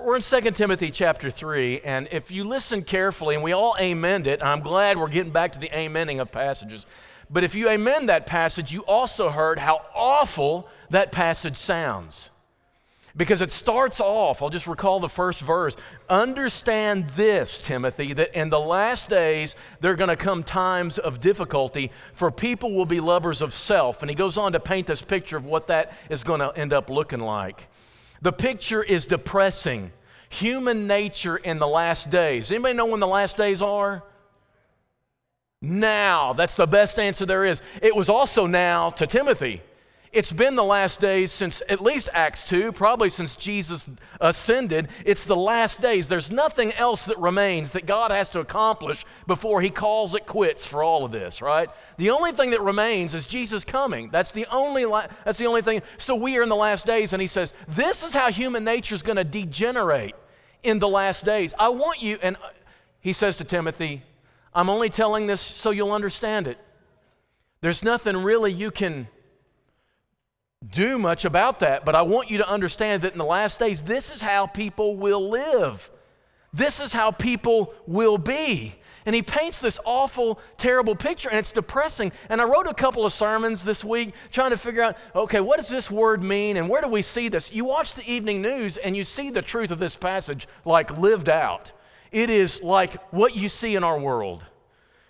We're in 2 Timothy chapter 3, and if you listen carefully, and we all amend it, I'm glad we're getting back to the amending of passages, but if you amend that passage, you also heard how awful that passage sounds. Because it starts off, I'll just recall the first verse, understand this, Timothy, that in the last days there are going to come times of difficulty, for people will be lovers of self. And he goes on to paint this picture of what that is going to end up looking like. The picture is depressing. Human nature in the last days. Anybody know when the last days are? Now. That's the best answer there is. It was also now to Timothy. It's been the last days since at least Acts 2, probably since Jesus ascended. It's the last days. There's nothing else that remains that God has to accomplish before he calls it quits for all of this, right? The only thing that remains is Jesus coming. That's the only thing. So we are in the last days, and he says, this is how human nature is going to degenerate in the last days. I want you, and he says to Timothy, I'm only telling this so you'll understand it. There's nothing really you can do much about that, but I want you to understand that in the last days, this is how people will live. This is how people will be. And he paints this awful, terrible picture, and it's depressing. And I wrote a couple of sermons this week trying to figure out, okay, what does this word mean, and where do we see this? You watch the evening news, and you see the truth of this passage like lived out. It is like what you see in our world.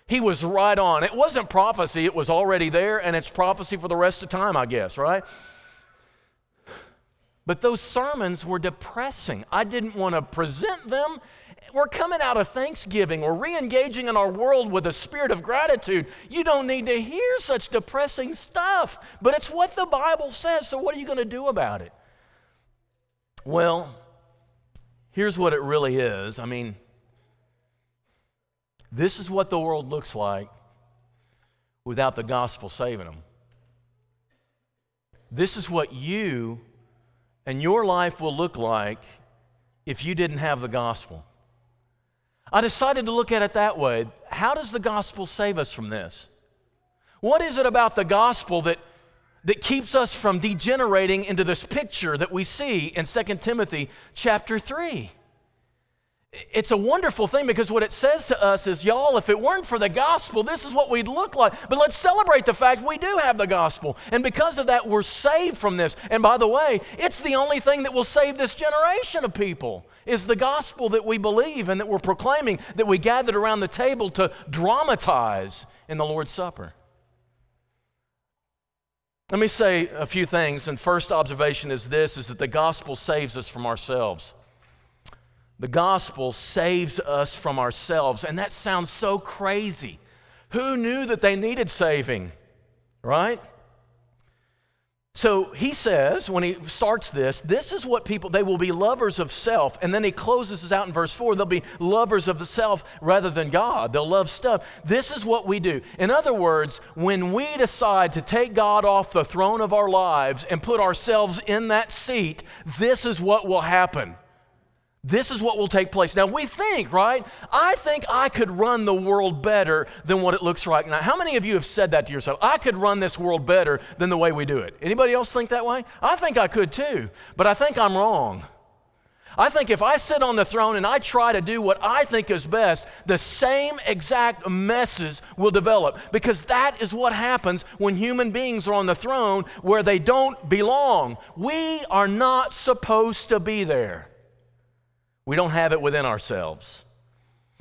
He was right on. It wasn't prophecy. It was already there, and it's prophecy for the rest of time, I guess, right? But those sermons were depressing. I didn't want to present them. We're coming out of Thanksgiving. We're re-engaging in our world with a spirit of gratitude. You don't need to hear such depressing stuff, but it's what the Bible says, so what are you going to do about it? Well, here's what it really is. I mean, this is what the world looks like without the gospel saving them. This is what you and your life will look like if you didn't have the gospel. I decided to look at it that way. How does the gospel save us from this? What is it about the gospel that keeps us from degenerating into this picture that we see in 2 Timothy chapter 3? It's a wonderful thing because what it says to us is, y'all, if it weren't for the gospel, this is what we'd look like. But let's celebrate the fact we do have the gospel. And because of that, we're saved from this. And by the way, it's the only thing that will save this generation of people is the gospel that we believe and that we're proclaiming, that we gathered around the table to dramatize in the Lord's Supper. Let me say a few things. And first observation is this, is that the gospel saves us from ourselves. The gospel saves us from ourselves, and that sounds so crazy. Who knew that they needed saving, right? So he says, when he starts this is what people, they will be lovers of self, and then he closes this out in verse 4, they'll be lovers of the self rather than God. They'll love stuff. This is what we do. In other words, when we decide to take God off the throne of our lives and put ourselves in that seat, this is what will happen. This is what will take place. Now, we think, right? I think I could run the world better than what it looks like now. How many of you have said that to yourself? I could run this world better than the way we do it. Anybody else think that way? I think I could too, but I think I'm wrong. I think if I sit on the throne and I try to do what I think is best, the same exact messes will develop, because that is what happens when human beings are on the throne where they don't belong. We are not supposed to be there. We don't have it within ourselves.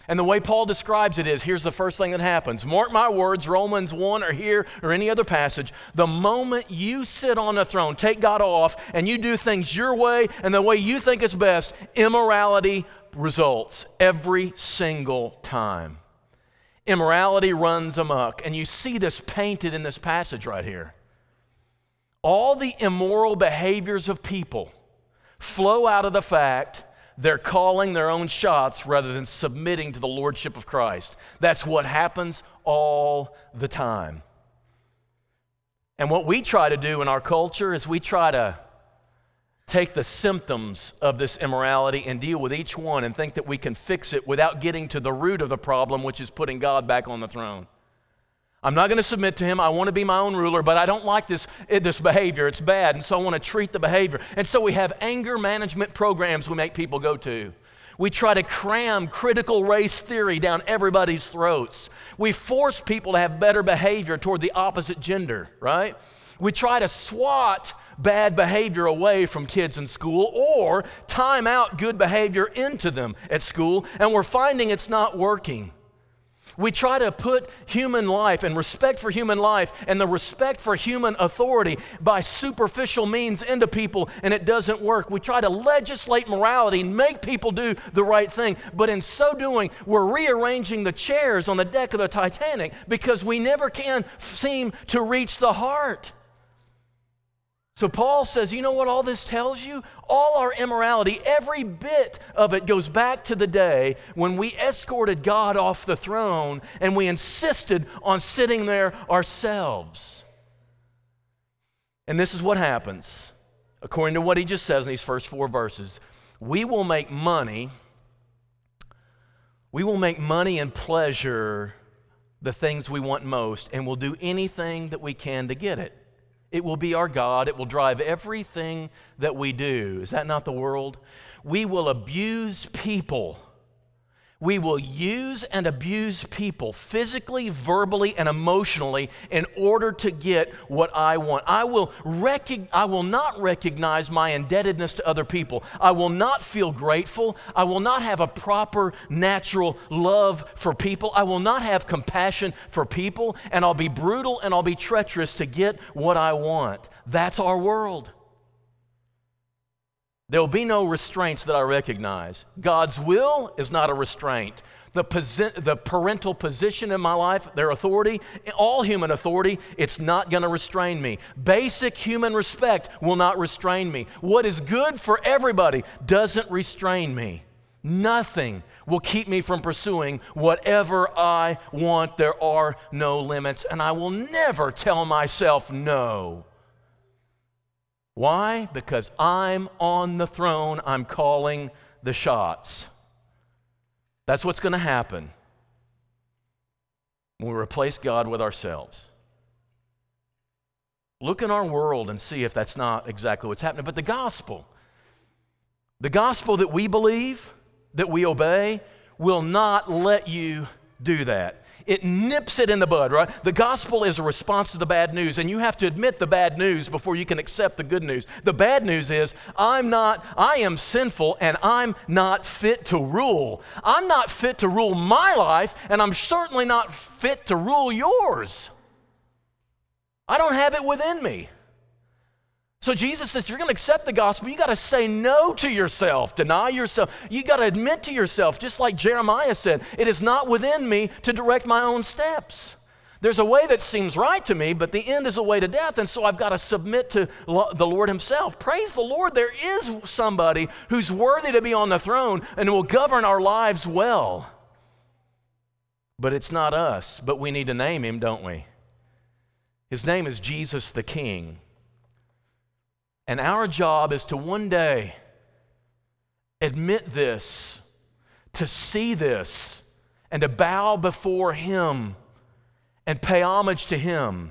And the way Paul describes it is, here's the first thing that happens. Mark my words, Romans 1 or here or any other passage. The moment you sit on the throne, take God off, and you do things your way and the way you think is best, immorality results every single time. Immorality runs amok. And you see this painted in this passage right here. All the immoral behaviors of people flow out of the fact they're calling their own shots rather than submitting to the lordship of Christ. That's what happens all the time. And what we try to do in our culture is we try to take the symptoms of this immorality and deal with each one and think that we can fix it without getting to the root of the problem, which is putting God back on the throne. I'm not going to submit to him. I want to be my own ruler, but I don't like this behavior. It's bad, and so I want to treat the behavior. And so we have anger management programs we make people go to. We try to cram critical race theory down everybody's throats. We force people to have better behavior toward the opposite gender, right? We try to swat bad behavior away from kids in school or time out good behavior into them at school, and we're finding it's not working. We try to put human life and respect for human life and the respect for human authority by superficial means into people, and it doesn't work. We try to legislate morality and make people do the right thing, but in so doing, we're rearranging the chairs on the deck of the Titanic because we never can seem to reach the heart. So Paul says, you know what all this tells you? All our immorality, every bit of it goes back to the day when we escorted God off the throne and we insisted on sitting there ourselves. And this is what happens, according to what he just says in these first four verses. We will make money and pleasure the things we want most, and we'll do anything that we can to get it. It will be our God. It will drive everything that we do. Is that not the world? We will abuse people. We will use and abuse people physically, verbally, and emotionally in order to get what I want. I will not recognize my indebtedness to other people. I will not feel grateful. I will not have a proper, natural love for people. I will not have compassion for people, and I'll be brutal and I'll be treacherous to get what I want. That's our world. There will be no restraints that I recognize. God's will is not a restraint. The parental position in my life, their authority, all human authority, it's not going to restrain me. Basic human respect will not restrain me. What is good for everybody doesn't restrain me. Nothing will keep me from pursuing whatever I want. There are no limits, and I will never tell myself no. Why? Because I'm on the throne. I'm calling the shots. That's what's going to happen when we replace God with ourselves. Look in our world and see if that's not exactly what's happening. But the gospel that we believe, that we obey, will not let you do that. It nips it in the bud, right? The gospel is a response to the bad news, and you have to admit the bad news before you can accept the good news. The bad news is, I am sinful, and I'm not fit to rule. I'm not fit to rule my life, and I'm certainly not fit to rule yours. I don't have it within me. So Jesus says, if you're going to accept the gospel, you got to say no to yourself, deny yourself. You got to admit to yourself, just like Jeremiah said, it is not within me to direct my own steps. There's a way that seems right to me, but the end is a way to death, and so I've got to submit to the Lord himself. Praise the Lord, there is somebody who's worthy to be on the throne and will govern our lives well. But it's not us, but we need to name him, don't we? His name is Jesus the King. And our job is to one day admit this, to see this, and to bow before him and pay homage to him.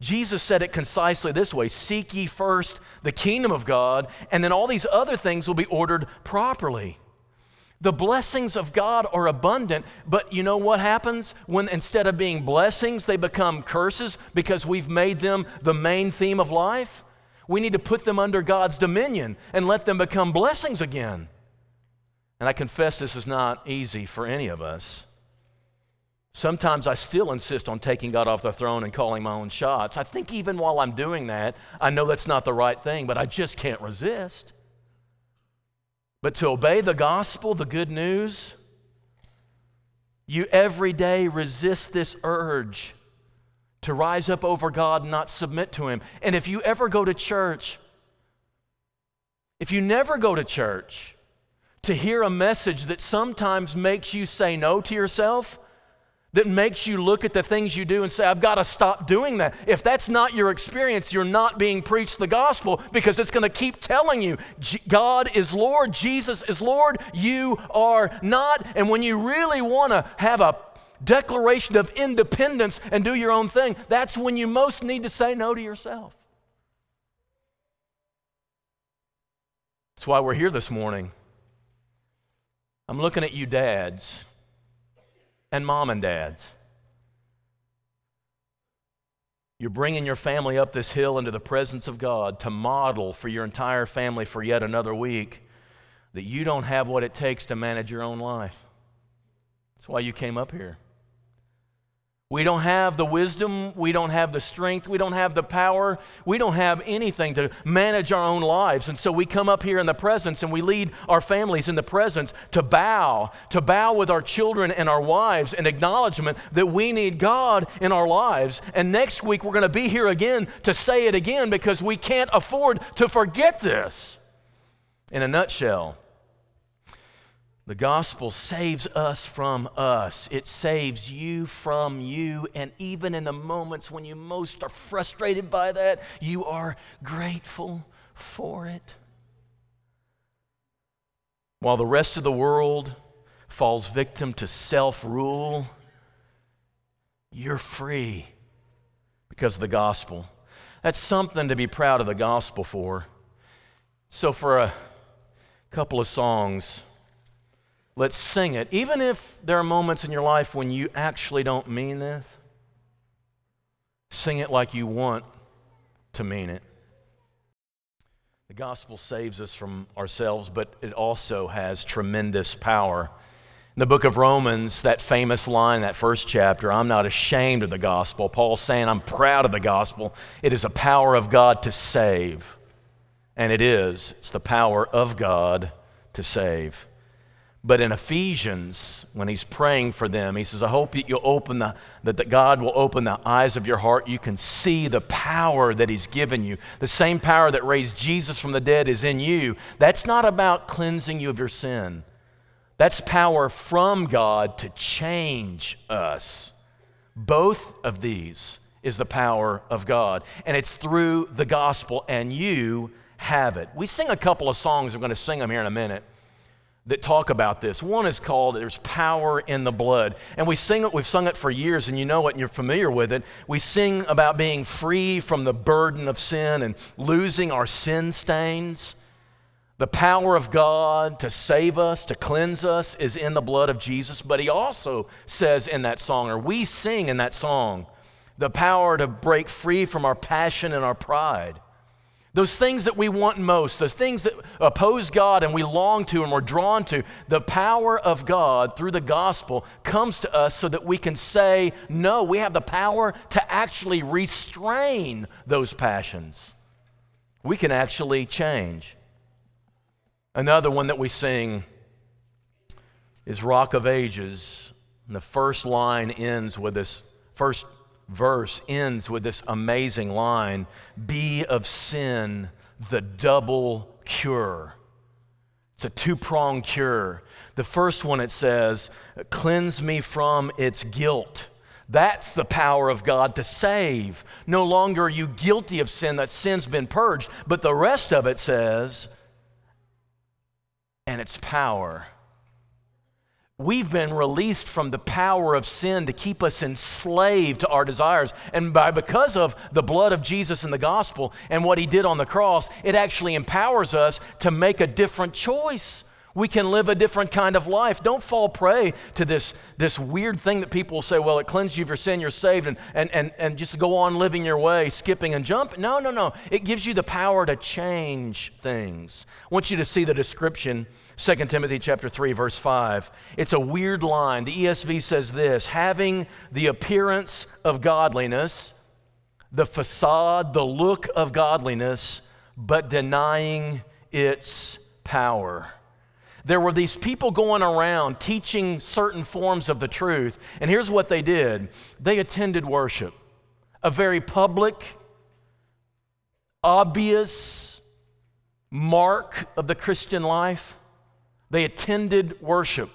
Jesus said it concisely this way, seek ye first the kingdom of God, and then all these other things will be ordered properly. The blessings of God are abundant, but you know what happens when instead of being blessings, they become curses because we've made them the main theme of life? We need to put them under God's dominion and let them become blessings again. And I confess this is not easy for any of us. Sometimes I still insist on taking God off the throne and calling my own shots. I think even while I'm doing that, I know that's not the right thing, but I just can't resist. But to obey the gospel, the good news, you every day resist this urge to rise up over God and not submit to him. And if you ever go to church, if you never go to church to hear a message that sometimes makes you say no to yourself, that makes you look at the things you do and say, I've got to stop doing that. If that's not your experience, you're not being preached the gospel, because it's going to keep telling you, God is Lord, Jesus is Lord, you are not. And when you really want to have a declaration of independence and do your own thing, that's when you most need to say no to yourself. That's why we're here this morning. I'm looking at you dads and mom and dads. You're bringing your family up this hill into the presence of God to model for your entire family for yet another week that you don't have what it takes to manage your own life. That's why you came up here. We don't have the wisdom, we don't have the strength, we don't have the power, we don't have anything to manage our own lives. And so we come up here in the presence and we lead our families in the presence to bow with our children and our wives in acknowledgement that we need God in our lives. And next week we're going to be here again to say it again because we can't afford to forget this. In a nutshell, the gospel saves us from us. It saves you from you. And even in the moments when you most are frustrated by that, you are grateful for it. While the rest of the world falls victim to self-rule, you're free because of the gospel. That's something to be proud of the gospel for. So for a couple of songs, let's sing it, even if there are moments in your life when you actually don't mean this. Sing it like you want to mean it. The gospel saves us from ourselves, but it also has tremendous power. In the book of Romans, that famous line, that first chapter, I'm not ashamed of the gospel. Paul's saying, I'm proud of the gospel. It is a power of God to save. And it is. It's the power of God to save. But in Ephesians, when he's praying for them, he says, I hope that that God will open the eyes of your heart. You can see the power that he's given you. The same power that raised Jesus from the dead is in you. That's not about cleansing you of your sin. That's power from God to change us. Both of these is the power of God. And it's through the gospel, and you have it. We sing a couple of songs. I'm going to sing them here in a minute that talk about this. One is called There's Power in the Blood. And we sing it, we've sung it for years, and you know it and you're familiar with it. We sing about being free from the burden of sin and losing our sin stains. The power of God to save us, to cleanse us, is in the blood of Jesus. But he also says in that song, or we sing in that song, the power to break free from our passion and our pride. Those things that we want most, those things that oppose God and we long to and we're drawn to, the power of God through the gospel comes to us so that we can say, no, we have the power to actually restrain those passions. We can actually change. Another one that we sing is Rock of Ages. And the first line ends with this first verse ends with this amazing line, be of sin the double cure. It's a two-pronged cure. The first one, it says, cleanse me from its guilt. That's the power of God to save. No longer are you guilty of sin, that sin's been purged, but the rest of it says, and its power. We've been released from the power of sin to keep us enslaved to our desires. And because of the blood of Jesus and the gospel and what he did on the cross, it actually empowers us to make a different choice. We can live a different kind of life. Don't fall prey to this weird thing that people say, well, it cleansed you of your sin, you're saved, and just go on living your way, skipping and jumping. No. It gives you the power to change things. I want you to see the description, 2 Timothy chapter 3, verse 5. It's a weird line. The ESV says this, having the appearance of godliness, the facade, the look of godliness, but denying its power. There were these people going around teaching certain forms of the truth, and here's what they did. They attended worship, a very public, obvious mark of the Christian life. They attended worship.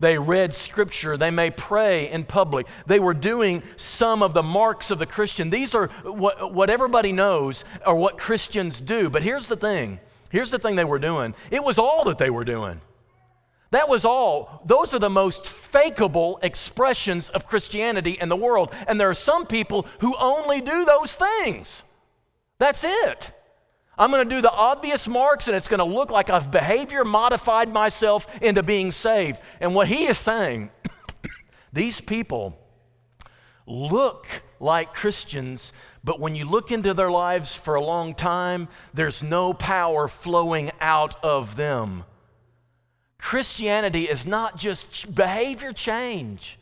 They read scripture. They may pray in public. They were doing some of the marks of the Christian. These are what everybody knows are what Christians do, but here's the thing. Here's the thing they were doing. It was all that they were doing. That was all. Those are the most fakeable expressions of Christianity in the world. And there are some people who only do those things. That's it. I'm going to do the obvious marks, and it's going to look like I've behavior modified myself into being saved. And what he is saying, these people look like Christians, but when you look into their lives for a long time, there's no power flowing out of them. Christianity is not just behavior change.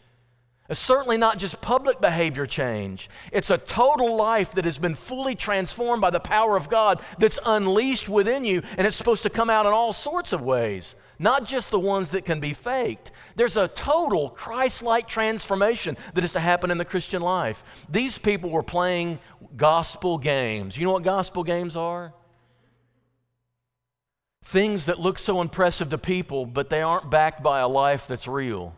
It's certainly not just public behavior change. It's a total life that has been fully transformed by the power of God that's unleashed within you, and it's supposed to come out in all sorts of ways, not just the ones that can be faked. There's a total Christ-like transformation that is to happen in the Christian life. These people were playing gospel games. You know what gospel games are? Things that look so impressive to people, but they aren't backed by a life that's real.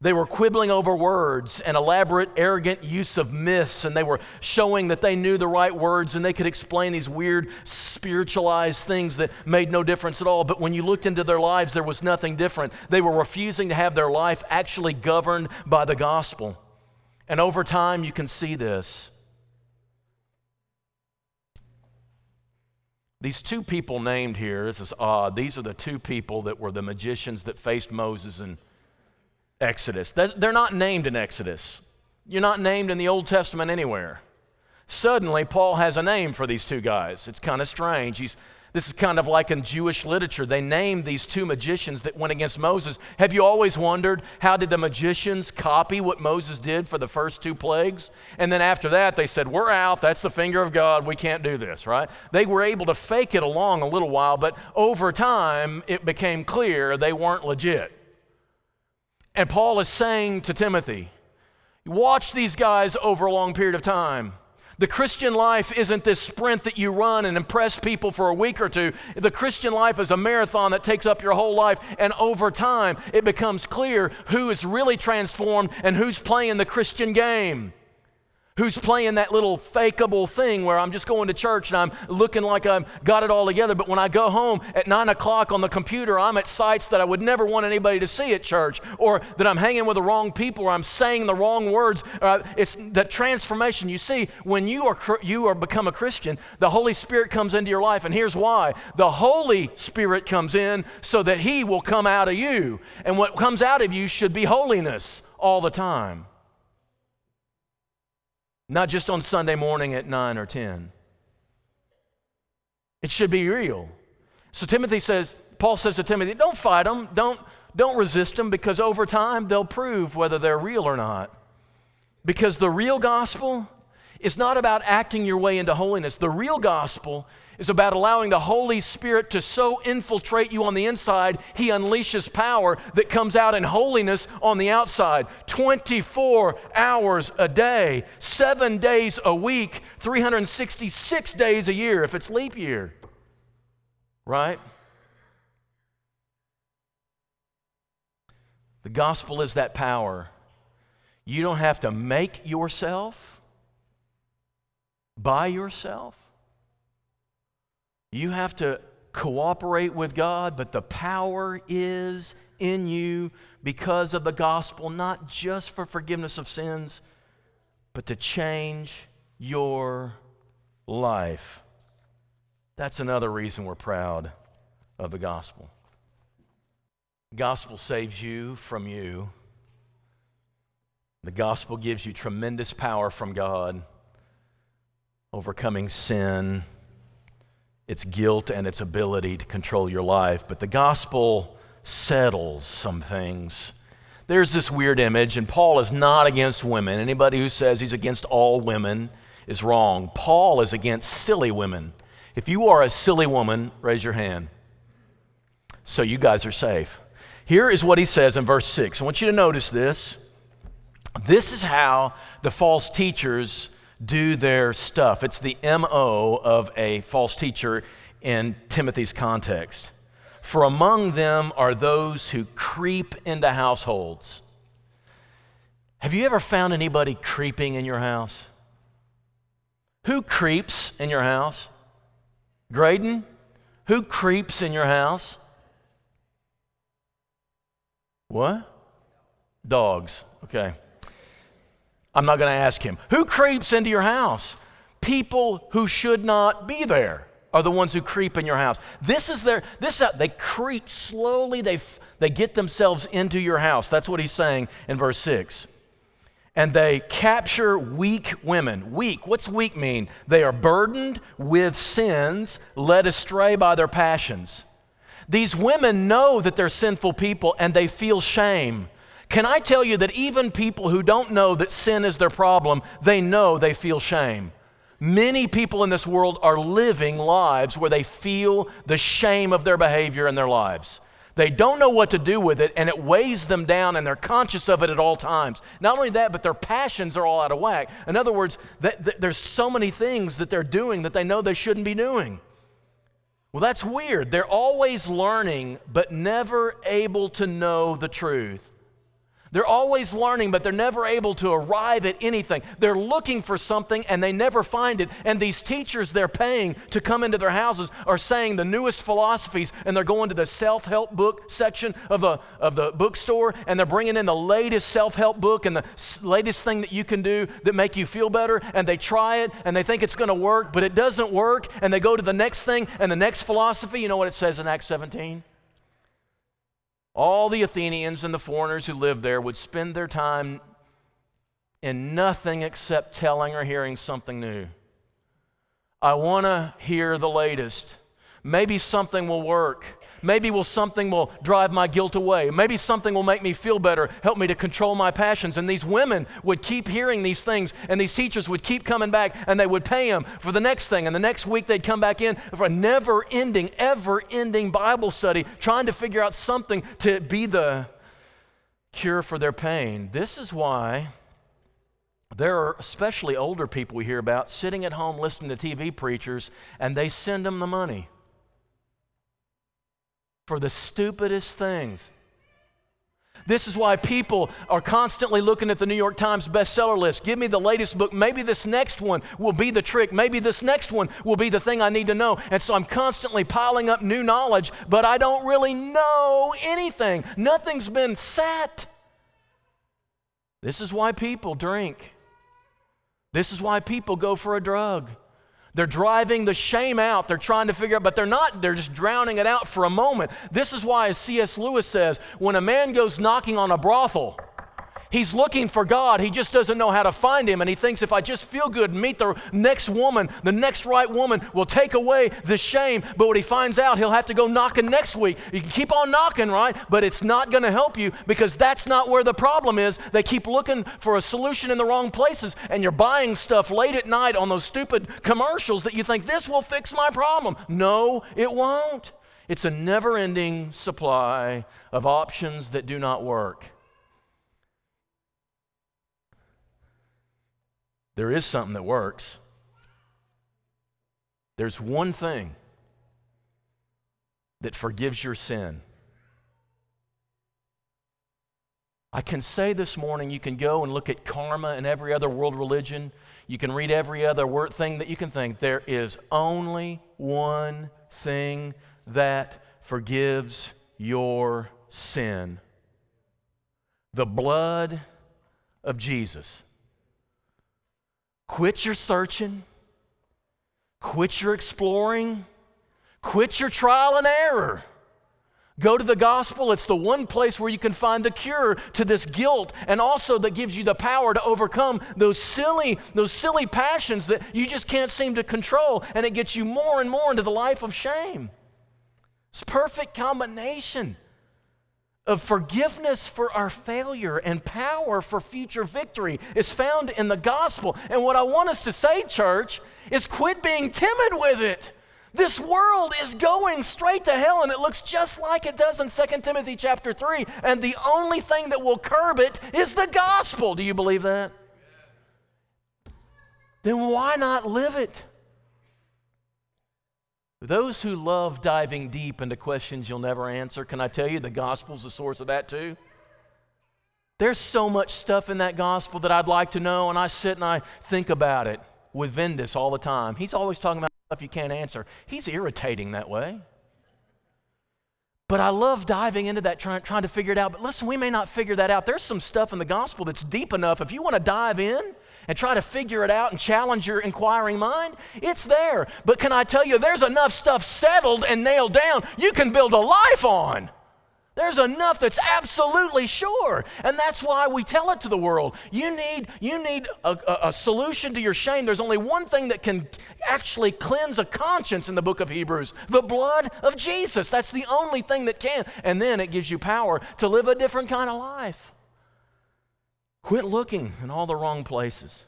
They were quibbling over words and elaborate, arrogant use of myths, and they were showing that they knew the right words and they could explain these weird, spiritualized things that made no difference at all. But when you looked into their lives, there was nothing different. They were refusing to have their life actually governed by the gospel. And over time, you can see this. These two people named here, this is odd, these are the two people that were the magicians that faced Moses and Exodus. They're not named in Exodus. You're not named in the Old Testament anywhere. Suddenly, Paul has a name for these two guys. It's kind of strange. This is kind of like in Jewish literature. They named these two magicians that went against Moses. Have you always wondered how did the magicians copy what Moses did for the first two plagues? And then after that, they said, we're out. That's the finger of God. We can't do this, right? They were able to fake it along a little while, but over time, it became clear they weren't legit. And Paul is saying to Timothy, watch these guys over a long period of time. The Christian life isn't this sprint that you run and impress people for a week or two. The Christian life is a marathon that takes up your whole life, and over time it becomes clear who is really transformed and who's playing the Christian game. Who's playing that little fakeable thing where I'm just going to church and I'm looking like I've got it all together, but when I go home at 9 o'clock on the computer, I'm at sites that I would never want anybody to see at church, or that I'm hanging with the wrong people, or I'm saying the wrong words. It's the transformation you see when you are become a Christian. The Holy Spirit comes into your life, and here's why. The Holy Spirit comes in so that He will come out of you, and what comes out of you should be holiness all the time. Not just on Sunday morning at 9 or 10. It should be real. So Paul says to Timothy, don't fight them, don't resist them, because over time they'll prove whether they're real or not. Because the real gospel is not about acting your way into holiness. The real gospel is about allowing the Holy Spirit to so infiltrate you on the inside, He unleashes power that comes out in holiness on the outside. 24 hours a day, 7 days a week, 366 days a year if it's leap year, right? The gospel is that power. You don't have to make yourself by yourself. You have to cooperate with God, but the power is in you because of the gospel, not just for forgiveness of sins, but to change your life. That's another reason we're proud of the gospel. The gospel saves you from you. The gospel gives you tremendous power from God, overcoming sin, its guilt, and its ability to control your life. But the gospel settles some things. There's this weird image, and Paul is not against women. Anybody who says he's against all women is wrong. Paul is against silly women. If you are a silly woman, raise your hand. So you guys are safe. Here is what he says in verse 6. I want you to notice this. This is how the false teachers do their stuff. It's the MO of a false teacher in Timothy's context. For among them are those who creep into households. Have you ever found anybody creeping in your house? Who creeps in your house? Graydon? Who creeps in your house? What? Dogs. Okay. I'm not going to ask him. Who creeps into your house? People who should not be there are the ones who creep in your house. They creep slowly. They get themselves into your house. That's what he's saying in verse 6. And they capture weak women. Weak. What's weak mean? They are burdened with sins, led astray by their passions. These women know that they're sinful people and they feel shame. Can I tell you that even people who don't know that sin is their problem, they know they feel shame. Many people in this world are living lives where they feel the shame of their behavior in their lives. They don't know what to do with it, and it weighs them down, and they're conscious of it at all times. Not only that, but their passions are all out of whack. In other words, there's so many things that they're doing that they know they shouldn't be doing. Well, that's weird. They're always learning, but never able to know the truth. They're always learning, but they're never able to arrive at anything. They're looking for something, and they never find it. And these teachers they're paying to come into their houses are saying the newest philosophies, and they're going to the self-help book section of the bookstore, and they're bringing in the latest self-help book and the latest thing that you can do that make you feel better, and they try it, and they think it's going to work, but it doesn't work, and they go to the next thing and the next philosophy. You know what it says in Acts 17? All the Athenians and the foreigners who lived there would spend their time in nothing except telling or hearing something new. I want to hear the latest. Maybe something will work. Maybe something will drive my guilt away. Maybe something will make me feel better, help me to control my passions. And these women would keep hearing these things, and these teachers would keep coming back, and they would pay them for the next thing. And the next week they'd come back in for a never-ending, ever-ending Bible study, trying to figure out something to be the cure for their pain. This is why there are especially older people we hear about sitting at home listening to TV preachers, and they send them the money for the stupidest things. This is why people are constantly looking at the New York Times bestseller list. Give me the latest book. Maybe this next one will be the trick. Maybe this next one will be the thing I need to know. And so I'm constantly piling up new knowledge, but I don't really know anything. Nothing's been set. This is why people drink. This is why people go for a drug. They're driving the shame out. They're trying to figure out, but they're not. They're just drowning it out for a moment. This is why, as C.S. Lewis says, when a man goes knocking on a brothel, he's looking for God. He just doesn't know how to find him, and he thinks if I just feel good and meet the next woman, the next right woman will take away the shame, but what he finds out, he'll have to go knocking next week. You can keep on knocking, right? But it's not going to help you because that's not where the problem is. They keep looking for a solution in the wrong places, and you're buying stuff late at night on those stupid commercials that you think, this will fix my problem. No, it won't. It's a never-ending supply of options that do not work. There is something that works. There's one thing that forgives your sin. I can say this morning, you can go and look at karma and every other world religion. You can read every other word thing that you can think. There is only one thing that forgives your sin. The blood of Jesus. Quit your searching, quit your exploring, quit your trial and error. Go to the gospel. It's the one place where you can find the cure to this guilt, and also that gives you the power to overcome those silly passions that you just can't seem to control, and it gets you more and more into the life of shame. It's a perfect combination of forgiveness for our failure and power for future victory is found in the gospel. And what I want us to say, church, is quit being timid with it. This world is going straight to hell, and it looks just like it does in 2 Timothy chapter 3, and the only thing that will curb it is the gospel. Do you believe that? Yeah. Then why not live it? Those who love diving deep into questions you'll never answer, can I tell you the gospel's the source of that too? There's so much stuff in that gospel that I'd like to know, and I sit and I think about it with Vendus all the time. He's always talking about stuff you can't answer. He's irritating that way. But I love diving into that, trying to figure it out. But listen, we may not figure that out. There's some stuff in the gospel that's deep enough. If you want to dive in and try to figure it out and challenge your inquiring mind, it's there. But can I tell you, there's enough stuff settled and nailed down you can build a life on. There's enough that's absolutely sure. And that's why we tell it to the world. You need a solution to your shame. There's only one thing that can actually cleanse a conscience in the book of Hebrews, the blood of Jesus. That's the only thing that can. And then it gives you power to live a different kind of life. Quit looking in all the wrong places.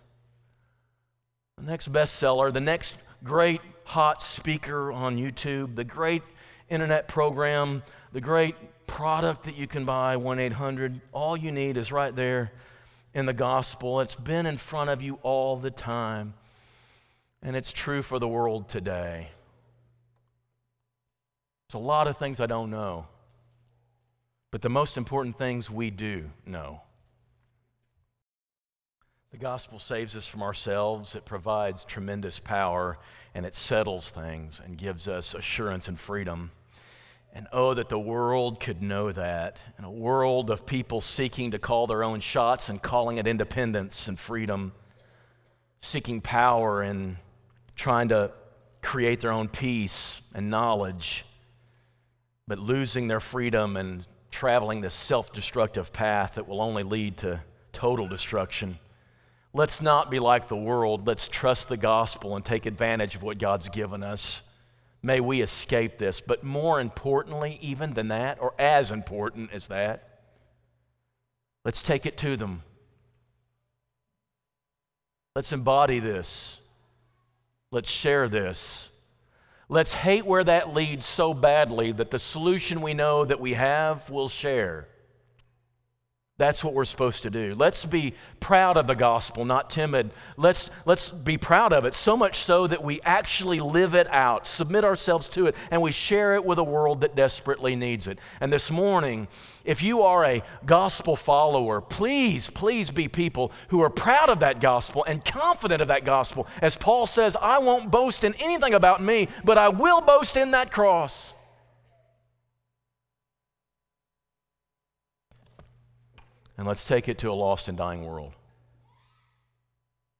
The next bestseller, the next great hot speaker on YouTube, the great internet program, the great product that you can buy, 1-800, all you need is right there in the gospel. It's been in front of you all the time, and it's true for the world today. There's a lot of things I don't know, but the most important things we do know. The gospel saves us from ourselves, it provides tremendous power, and it settles things and gives us assurance and freedom. And oh, that the world could know that. In a world of people seeking to call their own shots and calling it independence and freedom, seeking power and trying to create their own peace and knowledge, but losing their freedom and traveling this self-destructive path that will only lead to total destruction. Let's not be like the world. Let's trust the gospel and take advantage of what God's given us. May we escape this, but more importantly even than that, or as important as that, let's take it to them. Let's embody this. Let's share this. Let's hate where that leads so badly that the solution we know that we have we'll share. That's what we're supposed to do. Let's be proud of the gospel, not timid. Let's be proud of it, so much so that we actually live it out, submit ourselves to it, and we share it with a world that desperately needs it. And this morning, if you are a gospel follower, please, please be people who are proud of that gospel and confident of that gospel. As Paul says, I won't boast in anything about me, but I will boast in that cross. And let's take it to a lost and dying world.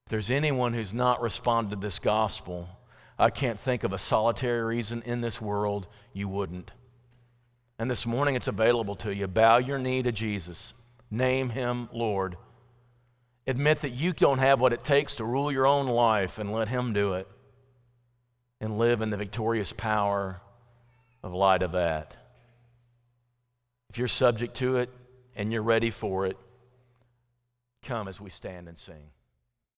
If there's anyone who's not responded to this gospel, I can't think of a solitary reason in this world you wouldn't. And this morning it's available to you. Bow your knee to Jesus. Name him Lord. Admit that you don't have what it takes to rule your own life, and let him do it. And live in the victorious power of light of that. If you're subject to it, and you're ready for it, come as we stand and sing.